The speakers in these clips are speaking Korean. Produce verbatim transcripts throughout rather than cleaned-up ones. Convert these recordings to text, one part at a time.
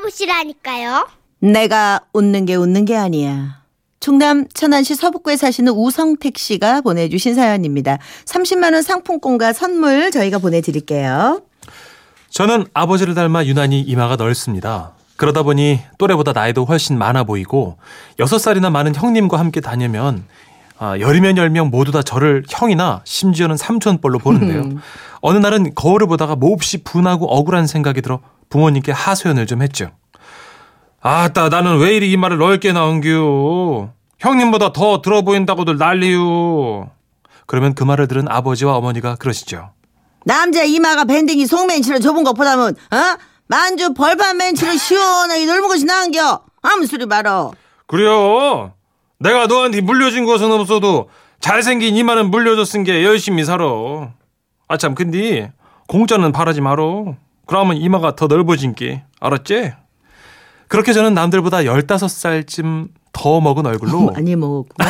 알아보시라니까요. 내가 웃는 게 웃는 게 아니야. 충남 천안시 서북구에 사시는 우성택 씨가 보내주신 사연입니다. 삼십만 원 상품권과 선물 저희가 보내드릴게요. 저는 아버지를 닮아 유난히 이마가 넓습니다. 그러다 보니 또래보다 나이도 훨씬 많아 보이고 여섯 살이나 많은 형님과 함께 다니면 아, 열이면 열명 모두 다 저를 형이나 심지어는 삼촌뻘로 보는데요. 어느 날은 거울을 보다가 몹시 분하고 억울한 생각이 들어 부모님께 하소연을 좀 했죠. 아따, 나는 왜 이리 이마를 넓게 나온규. 형님보다 더 들어 보인다고들 난리유. 그러면 그 말을 들은 아버지와 어머니가 그러시죠. 남자 이마가 밴딩이 속맨치로 좁은 것보다는 어? 만주 벌반 맨치로 시원하게 넓은 것이 나은겨. 아무 소리 말어. 그래요. 내가 너한테 물려준 것은 없어도 잘생긴 이마는 물려줬은 게 열심히 살아. 아참, 근데 공짜는 바라지 말어. 그러면 이마가 더 넓어진 게 알았지? 그렇게 저는 남들보다 열다섯 살쯤 더 먹은 얼굴로 많이 먹었구나.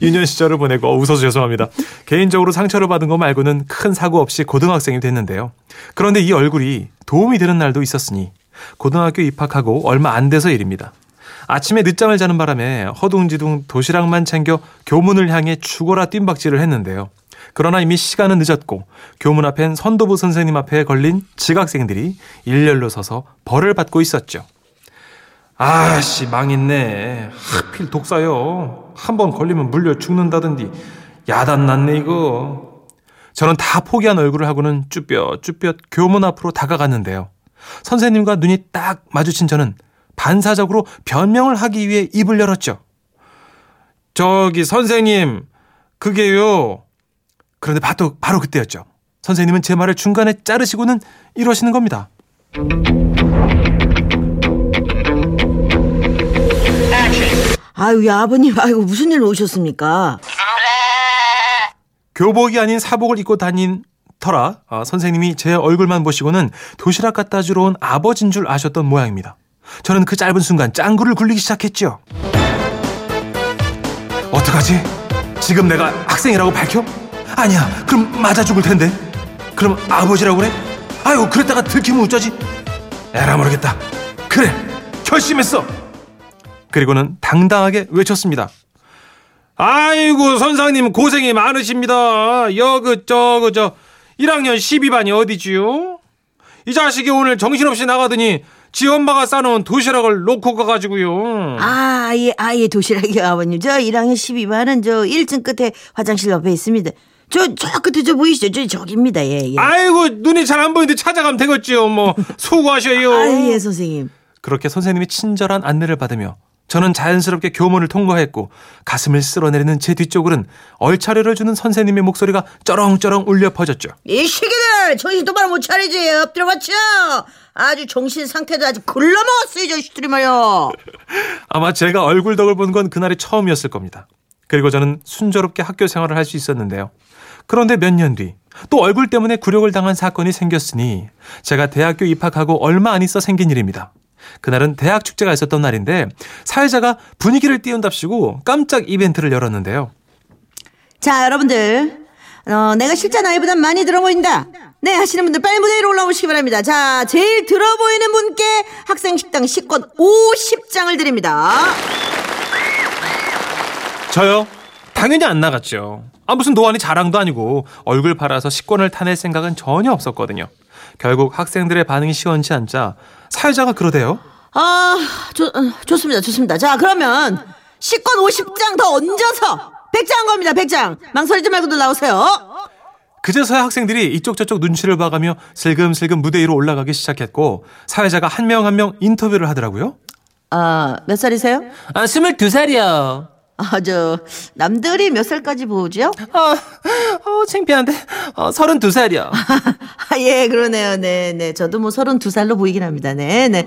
유년 시절을 보내고 어, 웃어서 죄송합니다. 개인적으로 상처를 받은 거 말고는 큰 사고 없이 고등학생이 됐는데요. 그런데 이 얼굴이 도움이 되는 날도 있었으니 고등학교 입학하고 얼마 안 돼서 일입니다. 아침에 늦잠을 자는 바람에 허둥지둥 도시락만 챙겨 교문을 향해 죽어라 뜀박질을 했는데요. 그러나 이미 시간은 늦었고 교문 앞엔 선도부 선생님 앞에 걸린 지각생들이 일렬로 서서 벌을 받고 있었죠. 아씨, 망했네. 하필 독사요. 한번 걸리면 물려 죽는다든지. 야단났네 이거. 저는 다 포기한 얼굴을 하고는 쭈뼛쭈뼛 교문 앞으로 다가갔는데요. 선생님과 눈이 딱 마주친 저는 반사적으로 변명을 하기 위해 입을 열었죠. 저기 선생님, 그게요. 그런데 바로, 바로 그때였죠. 선생님은 제 말을 중간에 자르시고는 이러시는 겁니다. 아유, 야, 아버님, 아이고 무슨 일로 오셨습니까? 교복이 아닌 사복을 입고 다닌 터라 아, 선생님이 제 얼굴만 보시고는 도시락 갖다 주러 온 아버지인 줄 아셨던 모양입니다. 저는 그 짧은 순간 짱구를 굴리기 시작했죠. 어떡하지? 지금 내가 학생이라고 밝혀? 아니야, 그럼 맞아 죽을 텐데. 그럼 아버지라고 그래? 아유, 그랬다가 들키면 어쩌지? 에라 모르겠다. 그래, 결심했어. 그리고는 당당하게 외쳤습니다. 아이고 선생님 고생이 많으십니다. 여그저그 저 일 학년 십이 반이 어디지요? 이 자식이 오늘 정신없이 나가더니 지 엄마가 싸놓은 도시락을 놓고 가가지고요. 아, 예, 아, 예, 도시락이요, 아버님. 저 일 학년 십이 반은 저 일 층 끝에 화장실 옆에 있습니다. 저, 저 끝에 저 보이시죠? 저, 저깁니다. 예, 예. 아이고, 눈이 잘 안 보이는데 찾아가면 되겠지요. 뭐, 수고하셔요. 아, 예, 선생님. 그렇게 선생님이 친절한 안내를 받으며 저는 자연스럽게 교문을 통과했고 가슴을 쓸어내리는 제 뒤쪽으로는 얼차려를 주는 선생님의 목소리가 쩌렁쩌렁 울려 퍼졌죠. 이 시기들 정신 똑바로 못 차리지. 엎드려 맞춰. 아주 정신 상태도 아주 굴러먹었어요. 저 시들이 말이야. 아마 제가 얼굴 덕을 본 건 그날이 처음이었을 겁니다. 그리고 저는 순조롭게 학교 생활을 할 수 있었는데요. 그런데 몇 년 뒤 또 얼굴 때문에 굴욕을 당한 사건이 생겼으니 제가 대학교 입학하고 얼마 안 있어 생긴 일입니다. 그날은 대학 축제가 있었던 날인데 사회자가 분위기를 띄운답시고 깜짝 이벤트를 열었는데요. 자, 여러분들, 어, 내가 실제 나이보단 많이 들어 보인다 네 하시는 분들 빨리 무대 위로 올라오시기 바랍니다. 자, 제일 들어 보이는 분께 학생식당 식권 오십 장을 드립니다. 저요? 당연히 안 나갔죠. 아, 무슨 노안이 자랑도 아니고 얼굴 팔아서 식권을 타낼 생각은 전혀 없었거든요. 결국 학생들의 반응이 시원치 않자 사회자가 그러대요. 아, 좋, 좋습니다. 좋습니다. 자, 그러면 식권 오십 장 더 얹어서 백 장 한 겁니다. 백 장. 망설이지 말고들 나오세요. 그제서야 학생들이 이쪽 저쪽 눈치를 봐가며 슬금슬금 무대 위로 올라가기 시작했고 사회자가 한 명 한 명 인터뷰를 하더라고요. 아, 몇 살이세요? 아, 스물두 살이요. 아, 저 남들이 몇 살까지 보죠? 아, 어, 창피한데 어, 서른두 살이요. 아, 예, 그러네요. 네, 네. 저도 뭐 서른두 살로 보이긴 합니다. 네, 네.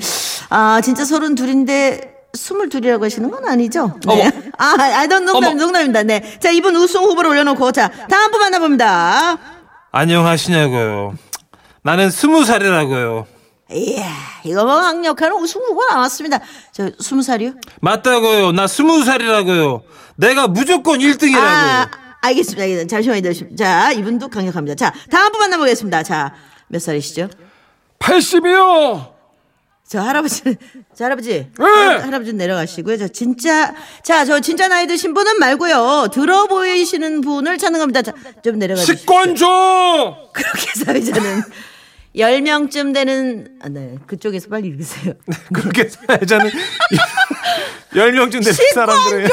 아, 진짜 서른둘인데 스물둘이라고 하시는 건 아니죠? 네. 아, 아, 농담, 농담입니다. 네. 자, 이분 우승 후보를 올려놓고 자, 다음 분 만나봅니다. 안녕하시냐고요. 나는 스무 살이라고요. 이야, 이거 뭐 강력한 우승 후보가 나왔습니다. 저 스무 살이요? 맞다고요. 나 스무 살이라고요. 내가 무조건 일 등이라고. 아, 알겠습니다. 알겠습니다. 잠시만 기다리십시오. 자, 이분도 강력합니다. 자, 다음 분 만나보겠습니다. 자, 몇 살이시죠? 팔십이요. 저 할아버지는, 저 할아버지. 네. 할아버지 내려가시고요. 저 진짜, 자, 저 진짜 나이 드신 분은 말고요. 들어 보이시는 분을 찾는 겁니다. 자, 좀 내려가 주시죠. 식권조! 그렇게 사회자는 열 명쯤 되는, 아, 네. 그쪽에서 빨리 읽으세요. 그렇게 사회자는 열 명쯤 되는 사람들의.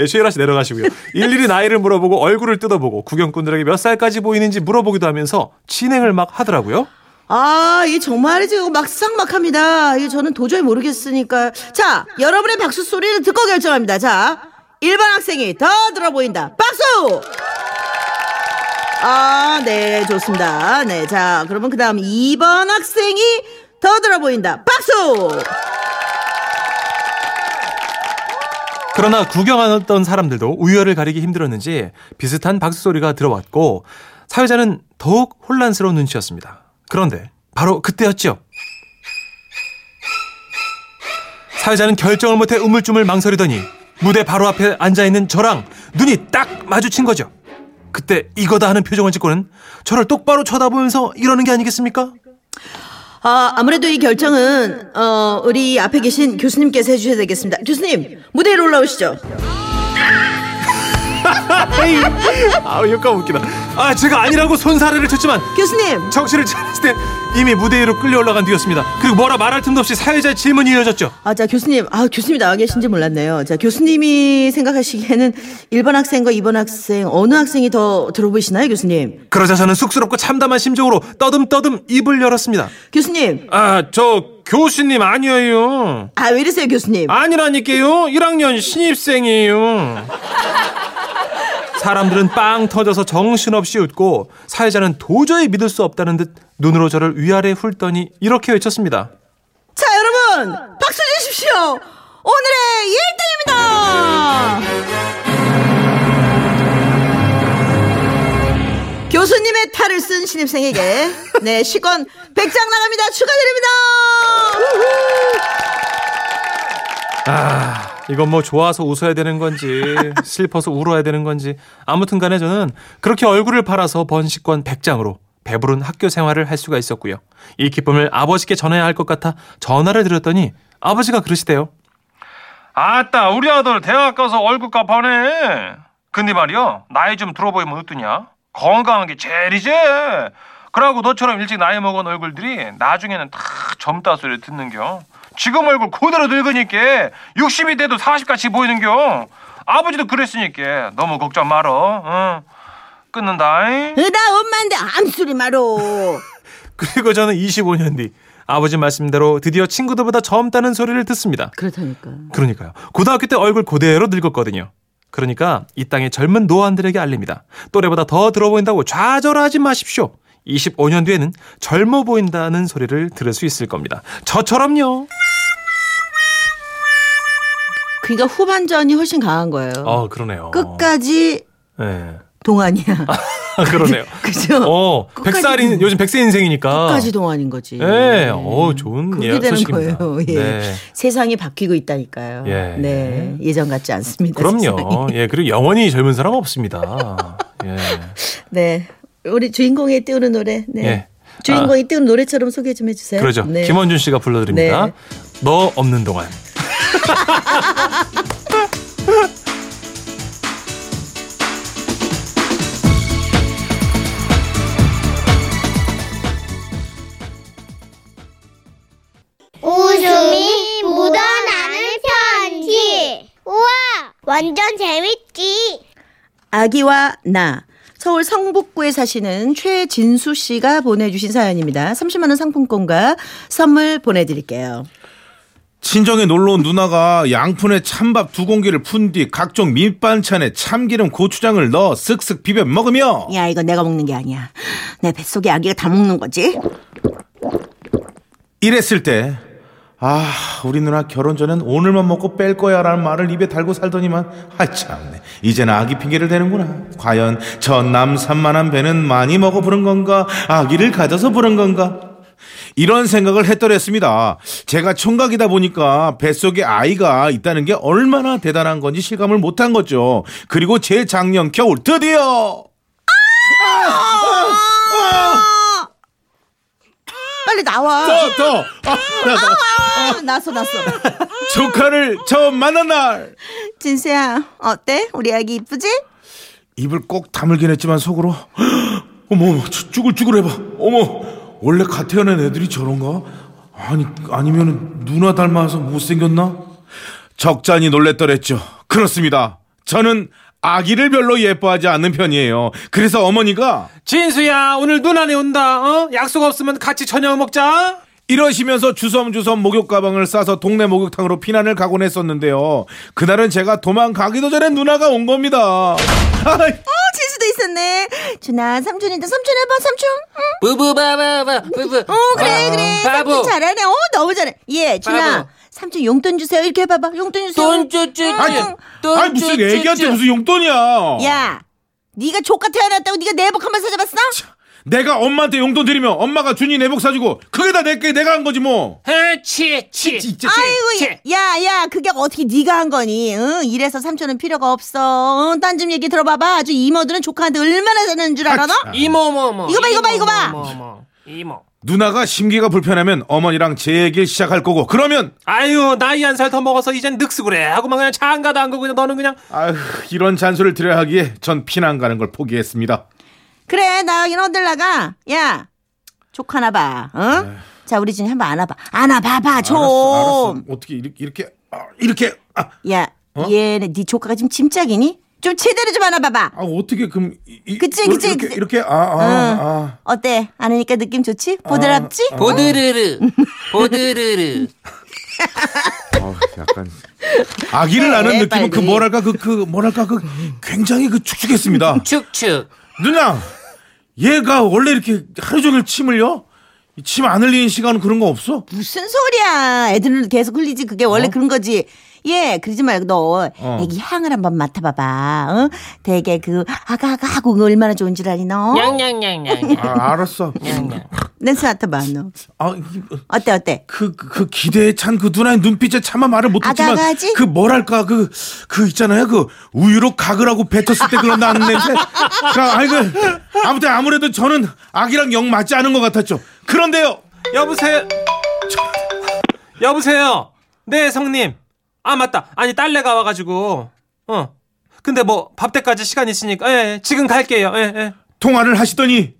예, 최일아 씨 내려가시고요. 일일이 나이를 물어보고 얼굴을 뜯어보고 구경꾼들에게 몇 살까지 보이는지 물어보기도 하면서 진행을 막 하더라고요. 아, 이 정말이지 막상막합니다. 이 저는 도저히 모르겠으니까. 자, 여러분의 박수 소리를 듣고 결정합니다. 자, 일 번 학생이 더 들어 보인다. 박수! 아, 네, 좋습니다. 네, 자, 그러면 그 다음 이 번 학생이 더 들어 보인다. 박수! 그러나 구경하던 사람들도 우열을 가리기 힘들었는지 비슷한 박수 소리가 들어왔고 사회자는 더욱 혼란스러운 눈치였습니다. 그런데 바로 그때였죠. 사회자는 결정을 못해 우물쭈물 망설이더니 무대 바로 앞에 앉아있는 저랑 눈이 딱 마주친 거죠. 그때 이거다 하는 표정을 짓고는 저를 똑바로 쳐다보면서 이러는 게 아니겠습니까? 아, 아무래도 이 결정은 어, 우리 앞에 계신 교수님께서 해주셔야 되겠습니다. 교수님, 무대에 올라오시죠. 아, 효과가 웃기다. 아, 제가 아니라고 손사래를 쳤지만 교수님 정신을 차렸을 때 이미 무대 위로 끌려 올라간 뒤였습니다. 그리고 뭐라 말할 틈도 없이 사회자의 질문이 이어졌죠. 아, 자, 교수님, 아, 교수님이 나와 계신지 몰랐네요. 자, 교수님이 생각하시기에는 일 번 학생과 이 번 학생 어느 학생이 더 들어보이시나요, 교수님? 그러자 저는 쑥스럽고 참담한 심정으로 떠듬떠듬 입을 열었습니다. 교수님, 아, 저 교수님 아니에요. 아, 왜 이러세요, 교수님? 아니라니까요. 일 학년 신입생이에요. 사람들은 빵 터져서 정신없이 웃고 사회자는 도저히 믿을 수 없다는 듯 눈으로 저를 위아래 훑더니 이렇게 외쳤습니다. 자, 여러분, 박수 주십시오. 오늘의 일 등입니다. 교수님의 탈을 쓴 신입생에게 네, 시권 백 장 나갑니다. 축하드립니다. 아, 이건 뭐 좋아서 웃어야 되는 건지 슬퍼서 울어야 되는 건지 아무튼 간에 저는 그렇게 얼굴을 팔아서 번 시권 백 장으로 배부른 학교 생활을 할 수가 있었고요. 이 기쁨을 아버지께 전해야 할 것 같아 전화를 드렸더니 아버지가 그러시대요. 아따, 우리 아들 대학 가서 얼굴 값하네. 근데 말이야, 나이 좀 들어보이면 어떠냐. 건강한 게 제일이지. 그러고 너처럼 일찍 나이 먹은 얼굴들이 나중에는 다 젊다 소리 듣는겨. 지금 얼굴 그대로 늙으니까 육십이 돼도 사십같이 보이는겨. 아버지도 그랬으니까 너무 걱정 말어. 응. 끊는다. 나 엄마인데 암소리 말어. 그리고 저는 이십오 년 뒤 아버지 말씀대로 드디어 친구들보다 젊다는 소리를 듣습니다. 그렇다니까. 그러니까요. 고등학교 때 얼굴 그대로 늙었거든요. 그러니까 이 땅의 젊은 노안들에게 알립니다. 또래보다 더 들어 보인다고 좌절하지 마십시오. 이십오 년 뒤에는 젊어 보인다는 소리를 들을 수 있을 겁니다. 저처럼요. 그러니까 후반전이 훨씬 강한 거예요. 어, 그러네요. 끝까지 네. 동안이야. 아, 그러네요. 그죠? 어, 백살인 요즘 백세 인생이니까 끝까지 동안인 거지. 예, 네. 어, 좋은 그게 되는 소식입니다. 거예요. 예. 네. 세상이 바뀌고 있다니까요. 예. 네, 예전 같지 않습니다. 그럼요. 세상이. 예, 그리고 영원히 젊은 사람 없습니다. 예. 네. 우리 주인공이 띄우는 노래. 네. 예. 주인공이 아. 띄우는 노래처럼 소개 좀 해주세요. 그러죠. 네. 김원준 씨가 불러드립니다. 네. 너 없는 동안. 웃음이 묻어나는 편지. 우와, 완전 재밌지. 아기와 나. 서울 성북구에 사시는 최진수 씨가 보내주신 사연입니다. 삼십만 원 상품권과 선물 보내드릴게요. 친정에 놀러온 누나가 양푼에 찬밥 두 공기를 푼 뒤 각종 밑반찬에 참기름 고추장을 넣어 쓱쓱 비벼 먹으며 야, 이거 내가 먹는 게 아니야. 내 뱃속에 아기가 다 먹는 거지. 이랬을 때 아, 우리 누나 결혼 전엔 오늘만 먹고 뺄 거야 라는 말을 입에 달고 살더니만 아, 참네. 이제는 아기 핑계를 대는구나. 과연 저 남산만한 배는 많이 먹어 부른 건가, 아기를 가져서 부른 건가, 이런 생각을 했더랬습니다. 제가 총각이다 보니까 뱃속에 아이가 있다는 게 얼마나 대단한 건지 실감을 못한 거죠. 그리고 제 작년 겨울 드디어 아! 아! 아! 아! 빨리 나와. 더, 더. 아, 나, 나. 아, 아, 났어, 났어. 조카를 처음 만난 날. 진수야, 어때? 우리 아기 이쁘지? 입을 꼭 다물긴 했지만 속으로 어머, 어머 쭈글쭈글해봐. 어머, 원래 갓 태어난 애들이 저런가? 아니, 아니면 누나 닮아서 못생겼나? 적잖이 놀랬더랬죠. 그렇습니다. 저는 아기를 별로 예뻐하지 않는 편이에요. 그래서 어머니가 진수야, 오늘 누나네 온다. 어? 약속 없으면 같이 저녁 먹자. 이러시면서 주섬주섬 목욕가방을 싸서 동네 목욕탕으로 피난을 가곤 했었는데요. 그날은 제가 도망가기도 전에 누나가 온 겁니다. 어, 진수도 있었네. 준아, 삼촌인데 삼촌 해봐, 삼촌. 응? 부부바바바 부부. 어, 그래, 그래. 바보. 삼촌 잘하네. 어, 너무 잘해. 예, 준아. 바보. 삼촌 용돈 주세요. 이렇게 해봐봐. 용돈 주세요. 돈 쭈쭈쭈. 아니, 돈 아니 무슨 쭈쭈쭈. 애기한테 무슨 용돈이야. 야, 네가 조카 태어났다고 네가 내복 한번 사줘봤어? 내가 엄마한테 용돈 드리면 엄마가 준이 내복 사주고 그게 다 내게 내가 한 거지 뭐. 치치 치. 아이고 야야, 그게 어떻게 네가 한 거니? 응, 이래서 삼촌은 필요가 없어. 응, 딴 집 얘기 들어봐봐. 아주 이모들은 조카한테 얼마나 사는 줄 알아 너? 이모 뭐뭐. 이거 봐 이거 봐 이거 봐. 이모. 이모. 누나가 심기가 불편하면 어머니랑 제 얘기를 시작할 거고 그러면 아유 나이 한 살 더 먹어서 이젠 늑스 그래 하고만 그냥 장가도 안 가고 그냥 너는 그냥 아유 이런 잔소리를 들어야 하기에 전 피난 가는 걸 포기했습니다. 그래 나 여긴 어딜 나가. 야 조카 안아봐. 응? 자 우리 진이 한번 안아봐. 안아봐봐 좀. 알았어, 알았어. 어떻게 이렇게 이렇게 이렇게 아. 야 어? 얘네 네 조카가 지금 짐짝이니? 좀 제대로 좀 안아봐봐. 아 어떻게 그럼 이, 그치 그치 이렇게, 그치. 이렇게 아, 아, 응. 아. 어때 안으니까 느낌 좋지? 보드랍지? 아, 아. 보드르르 보드르르. 어, 약간 아기를 아는 느낌은 빨리. 그 뭐랄까 그, 그 뭐랄까 그 굉장히 그 축축했습니다. 축축. 누나 얘가 원래 이렇게 하루 종일 침 흘려? 침 안 흘리는 시간은 그런 거 없어? 무슨 소리야. 애들은 계속 흘리지. 그게 원래 어? 그런 거지. 예, 그러지 말고 너 어. 애기 향을 한번 맡아봐봐. 어? 되게 그 아가아가 하고 얼마나 좋은 줄 아니 너. 냥냥냥냥. 아, 알았어. 냄새 맡아봐 너. 아, 어때 어때? 그, 그 기대에 찬 그 누나의 눈빛에 차마 말을 못했지만 그 뭐랄까 그, 그 있잖아요 그 우유로 각을 하고 뱉었을 때 그런 나는 냄새. 그러니까, 아니, 그, 아무튼 아무래도 저는 아기랑 영 맞지 않은 것 같았죠. 그런데요. 여보세요. 저... 여보세요. 네 성님. 아 맞다. 아니 딸내가 와가지고 어 근데 뭐 밥 때까지 시간 있으니까 예, 예 지금 갈게요. 예, 예. 통화를 하시더니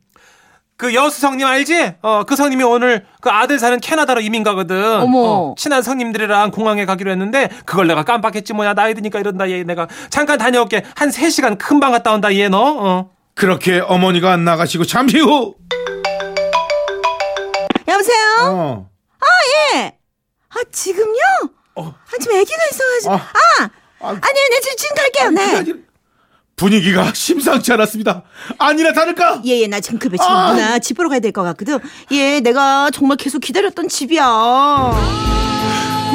그 여수성님 알지? 어 그 성님이 오늘 그 아들 사는 캐나다로 이민 가거든. 어머. 어, 친한 성님들이랑 공항에 가기로 했는데 그걸 내가 깜빡했지 뭐야. 나이 드니까 이런다 얘. 내가 잠깐 다녀올게. 한 세 시간 금방 갔다 온다 얘 너. 어. 그렇게 어머니가 나가시고 잠시 후 여보세요? 어. 아 예. 아 지금요? 어. 아, 지금 애기가 있어가지고. 아, 아, 아 아니요, 네, 지금, 지금 갈게요, 아, 네. 아니, 분위기가 심상치 않았습니다. 아니나 다를까? 예, 예, 나 지금 급해. 지금 아. 누나 집 보러 가야 될 것 같거든. 예, 내가 정말 계속 기다렸던 집이야.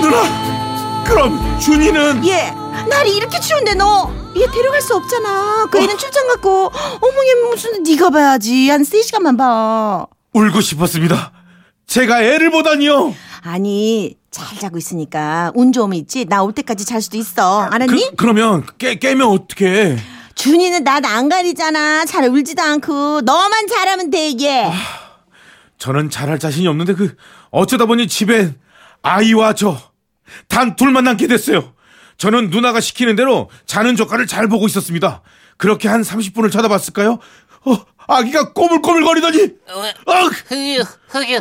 누나, 그럼 준이는? 예, 날이 이렇게 추운데 너. 얘 데려갈 수 없잖아. 그 애는 어. 출장 갔고. 어머, 얘 무슨 네가 봐야지. 한 세 시간만 봐. 울고 싶었습니다. 제가 애를 보다니요. 아니. 잘 자고 있으니까 운 좋으면 있지. 나 올 때까지 잘 수도 있어. 알았니? 그, 그러면 깨, 깨면 어떡해. 준이는 난 안 가리잖아. 잘 울지도 않고 너만 잘하면 돼. 얘 아, 저는 잘할 자신이 없는데 그 어쩌다 보니 집에 아이와 저 단 둘만 남게 됐어요. 저는 누나가 시키는 대로 자는 조카를 잘 보고 있었습니다. 그렇게 한 삼십 분을 쳐다봤을까요? 어, 아기가 꼬물꼬물거리더니 흑유 흑유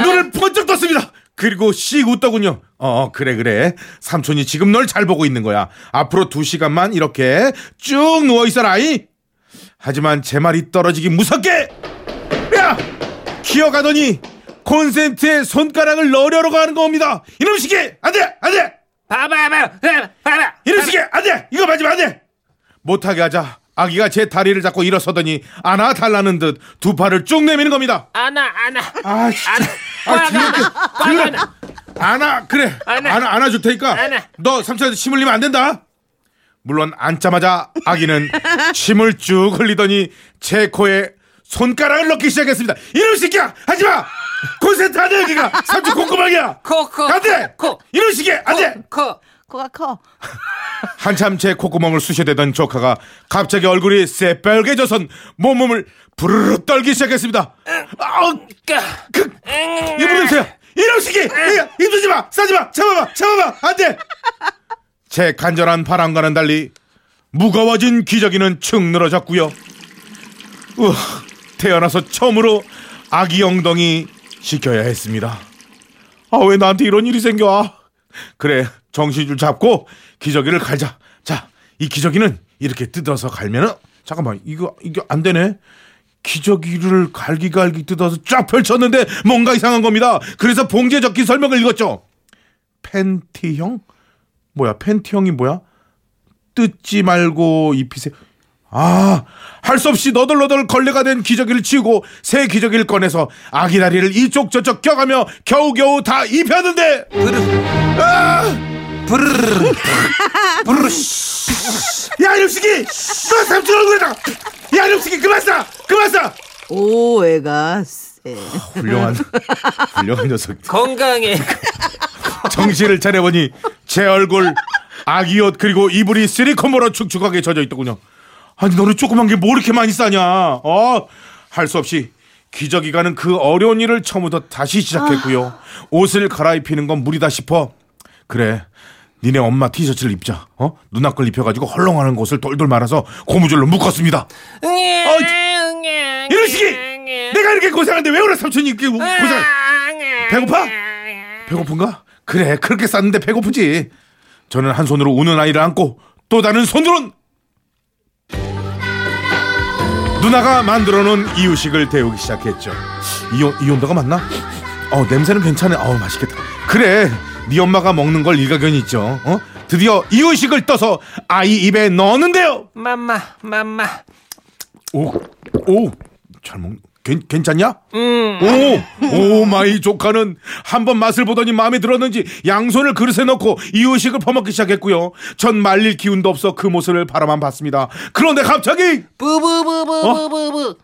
눈을 번쩍 떴습니다. 그리고 씩 웃더군요. 어 그래 그래 삼촌이 지금 널 잘 보고 있는 거야. 앞으로 두 시간만 이렇게 쭉 누워있어라. 이 하지만 제 말이 떨어지기 무섭게 야 기어가더니 콘센트에 손가락을 넣으려고 하는 겁니다. 이놈 시계 안돼 안돼 봐봐 봐봐 봐봐 이놈 시계 안돼 이거 맞으면 안돼 못하게 하자 아기가 제 다리를 잡고 일어서더니 안아달라는 듯 두 팔을 쭉 내미는 겁니다. 안아 안아 아 진짜 안아 아, 안아, 안아. 안아 그래 안아 안아, 안아 줄 테니까 안아. 너 삼촌한테 침 흘리면 안 된다. 물론 앉자마자 아기는 침을 쭉 흘리더니 제 코에 손가락을 넣기 시작했습니다. 이놈 새끼야 하지마 콘센트 안돼 여기가 삼촌 콩고방이야 안돼 이놈 새끼야 안돼 코가 커. 한참 제 콧구멍을 쑤셔대던 조카가 갑자기 얼굴이 새빨개져선 몸몸을 부르르 떨기 시작했습니다. 아우, 그, 이분 냄새야. 이놈 시기, 힘주지 마, 싸지 마, 잡아봐, 잡아봐, 안 돼. 제 간절한 바람과는 달리 무거워진 기저귀는 축 늘어졌고요. 우와, 태어나서 처음으로 아기 엉덩이 시켜야 했습니다. 아, 왜 나한테 이런 일이 생겨? 아, 그래, 정신줄 잡고 기저귀를 갈자. 자, 이 기저귀는 이렇게 뜯어서 갈면은, 잠깐만, 이거 이거 안 되네. 기저귀를 갈기갈기 뜯어서 쫙 펼쳤는데 뭔가 이상한 겁니다. 그래서 봉지에 적힌 설명을 읽었죠. 팬티형? 뭐야, 팬티형이 뭐야? 뜯지 말고 입히세요. 아, 할 수 없이 너덜너덜 걸레가 된 기저귀를 치우고 새 기저귀를 꺼내서 아기 다리를 이쪽 저쪽 껴가며 겨우겨우 다 입혔는데 부르르 부르르 야, 이놈식이! 너 삼촌 얼굴에다가! 야, 이놈식이! 그만 싸! 그만 싸! 오, 애가 쎄. 아, 훌륭한 훌륭한 녀석. 건강해. 정신을 차려보니 제 얼굴, 아기 옷, 그리고 이불이 쓰리콤보로 축축하게 젖어있더군요. 아니, 너는 조그만 게 뭐 이렇게 많이 싸냐. 어, 할 수 없이 기저귀 가는 그 어려운 일을 처음부터 다시 시작했고요. 아. 옷을 갈아입히는 건 무리다 싶어. 그래, 니네 엄마 티셔츠를 입자. 어? 누나 걸 입혀가지고 헐렁하는 곳을 돌돌 말아서 고무줄로 묶었습니다. 어, 이런 식이! 내가 이렇게 고생하는데 왜 그래, 삼촌이 이렇게 고생. 배고파? 배고픈가? 그래, 그렇게 쌌는데 배고프지. 저는 한 손으로 우는 아이를 안고 또 다른 손으로는 누나가 만들어놓은 이유식을 데우기 시작했죠. 이온, 이온도가 맞나? 어, 냄새는 괜찮아. 어우, 맛있겠다. 그래, 네 엄마가 먹는 걸 일가견이 있죠. 어? 드디어 이유식을 떠서 아이 입에 넣었는데요. 맘마, 맘마. 오, 오, 잘 먹. 괜, 괜찮냐? 음. 오, 오 마이 조카는 한번 맛을 보더니 마음에 들었는지 양손을 그릇에 넣고 이유식을 퍼먹기 시작했고요. 전 말릴 기운도 없어 그 모습을 바라만 봤습니다. 그런데 갑자기 부부부부부부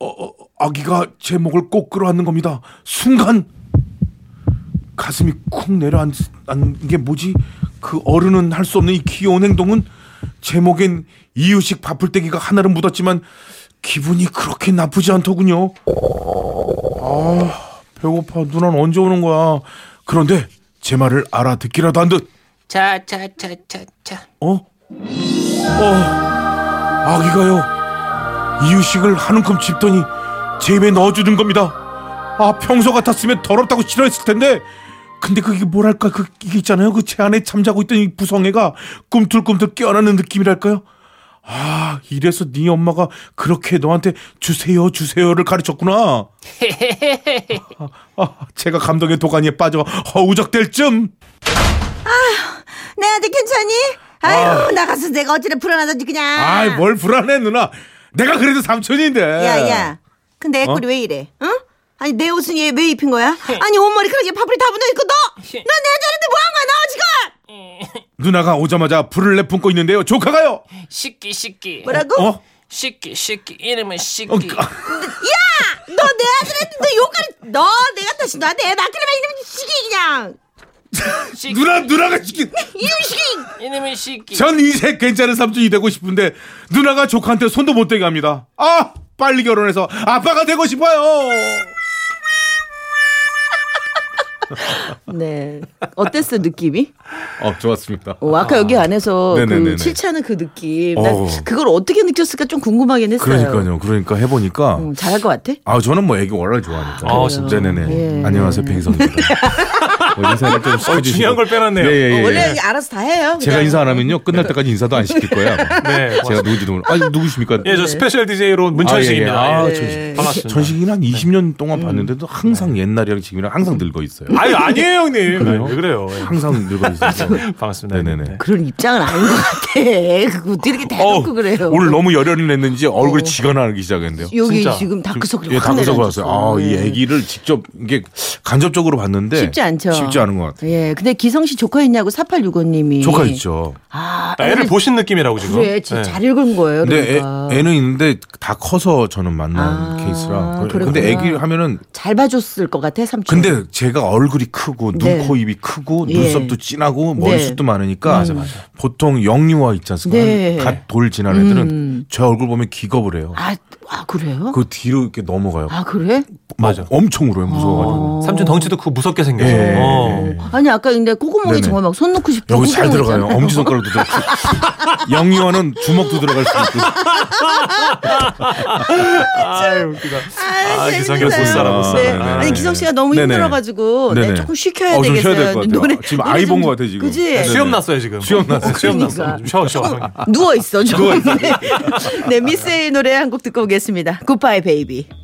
어? 어, 어, 아기가 제 목을 꼭 끌어안는 겁니다. 순간 가슴이 쿵 내려앉는 게 뭐지? 그 어른은 할 수 없는 이 귀여운 행동은 제 목엔 이유식 밥풀떼기가 하나는 묻었지만 기분이 그렇게 나쁘지 않더군요. 아, 배고파. 누나는 언제 오는 거야? 그런데 제 말을 알아듣기라도 한 듯. 자자자자자. 어? 어? 아기가요, 이유식을 한 움큼 집더니 제 입에 넣어주는 겁니다. 아, 평소 같았으면 더럽다고 싫어했을 텐데, 근데 그게 뭐랄까, 그 이게 있잖아요. 그 제 안에 잠자고 있던 이 부성애가 꿈틀꿈틀 깨어나는 느낌이랄까요. 아, 이래서 네 엄마가 그렇게 너한테 주세요 주세요를 가르쳤구나. 아, 아, 제가 감동의 도가니에 빠져 허우적댈 쯤. 아휴, 내 아들 괜찮니? 아유, 아. 나가서 내가 어찌나 불안하던지 그냥. 아이, 뭘 불안해 누나. 내가 그래도 삼촌인데. 야야, 근데 애 꼴이 어? 왜 이래? 응? 아니, 내 옷은 얘 왜 입힌 거야? 아니, 온머리카락에 파뿌리 다 묻어있고 너! 너 내 자리인데 뭐한 거야 너 지금! 누나가 오자마자 불을 내뿜고 있는데요. 조카가요. 식기 식기. 뭐라고? 어? 식기 식기. 이름은 식기. 어, 가... 야! 너 내 아들한테 너 욕할. 너 내가 다시 너한테 애 낳길래만 이름은 식기 그냥. 식기. 누나, 누나가 식기. 이름식이. 이름은 식기. 전 이제 괜찮은 삼촌이 되고 싶은데 누나가 조카한테 손도 못 대게 합니다. 아, 빨리 결혼해서 아빠가 되고 싶어요. 네, 어땠어 느낌이? 어, 좋았습니다. 어, 아까 여기 안에서 그 칠차는 그 느낌, 난 그걸 어떻게 느꼈을까 좀 궁금하긴 했어요. 그러니까요. 그러니까 해보니까 음, 잘할 것 같아? 아, 저는 뭐 애기 워낙 좋아하니까. 아, 진짜. 네네네. 예. 안녕하세요, 백희성입니다. 어, 인사를 좀 써주시고. 어, 중요한 걸 빼놨네요. 네, 예, 예. 어, 원래 알아서 다 해요. 그냥. 제가 인사 안 하면요 끝날 때까지 인사도 안 시킬 거예요. 네, 제가 누구지도 모르. 아, 누구십니까? 예, 저 스페셜 디제이로 문천식입니다. 아, 예, 예. 아, 전식. 전식이는 한 이십 년 동안 음. 봤는데도 항상 옛날이랑 지금이랑 항상 늙어 있어요. 아니, 아니에요 형님. 그래요? 왜 그래요? 항상 늙어 있어서. 반갑습니다. 네네네. 그런 입장은 아닌 것 같아. 그거 이렇게 대놓고 어, 그래요. 오늘 너무 열혈을 냈는지 얼굴이 어. 지가 나기 시작했는데요. 여기 진짜. 지금 다크서클이 확 내려왔어요. 아, 이 아기를 직접 이게 간접적으로 봤는데 쉽지 않죠. 쉽지 않은 것 같아요. 예, 근데 기성 씨 조카 있냐고 사팔육오님이. 조카 있죠. 아, 애를, 애를 보신 느낌이라고 지금. 그래, 네. 잘 읽은 거예요. 근데 그러니까. 애, 애는 있는데 다 커서 저는 만난 아, 케이스라. 그런데 애기 하면은 잘 봐줬을 것 같아 삼촌. 근데 제가 얼굴이 크고 눈, 네. 코, 입이 크고 예. 눈썹도 진하고 머리숱도 네. 많으니까 맞아, 맞아. 보통 영유아 있지 않습니까? 네. 갓 돌 지난 애들은 음. 제 얼굴 보면 기겁을 해요. 아, 아 그래요? 그 뒤로 이렇게 넘어가요. 아 그래? 맞아. 엄청 울어요. 무서워가지고. 아. 삼촌 덩치도 크고 무섭게 생겨서. 네. 어. 아니 아까 근데 콧구멍에 정말 막 손 넣고 싶다고. 여기 잘 들어가요. 엄지 손가락도 들어가고. 영유아는 주먹도 들어갈 수도 있고. 아유 웃기다. 아, 아 기성이가 못 살아 못 살아. 네. 아니 기성 씨가 너무 네네. 힘들어가지고 네, 조금 쉬켜야 어, 되겠어요. 쉬어야 될 노래, 지금 아이 본 것 같아 지금. 그치? 수염 났어요 지금. 수염 났어. 어, 수염 그러니까. 났어. 쉬어 쉬어. 누워 있어. 누워 있어. 네 미스의 노래 한 곡 듣고 오겠습니다. 굿바이 베이비.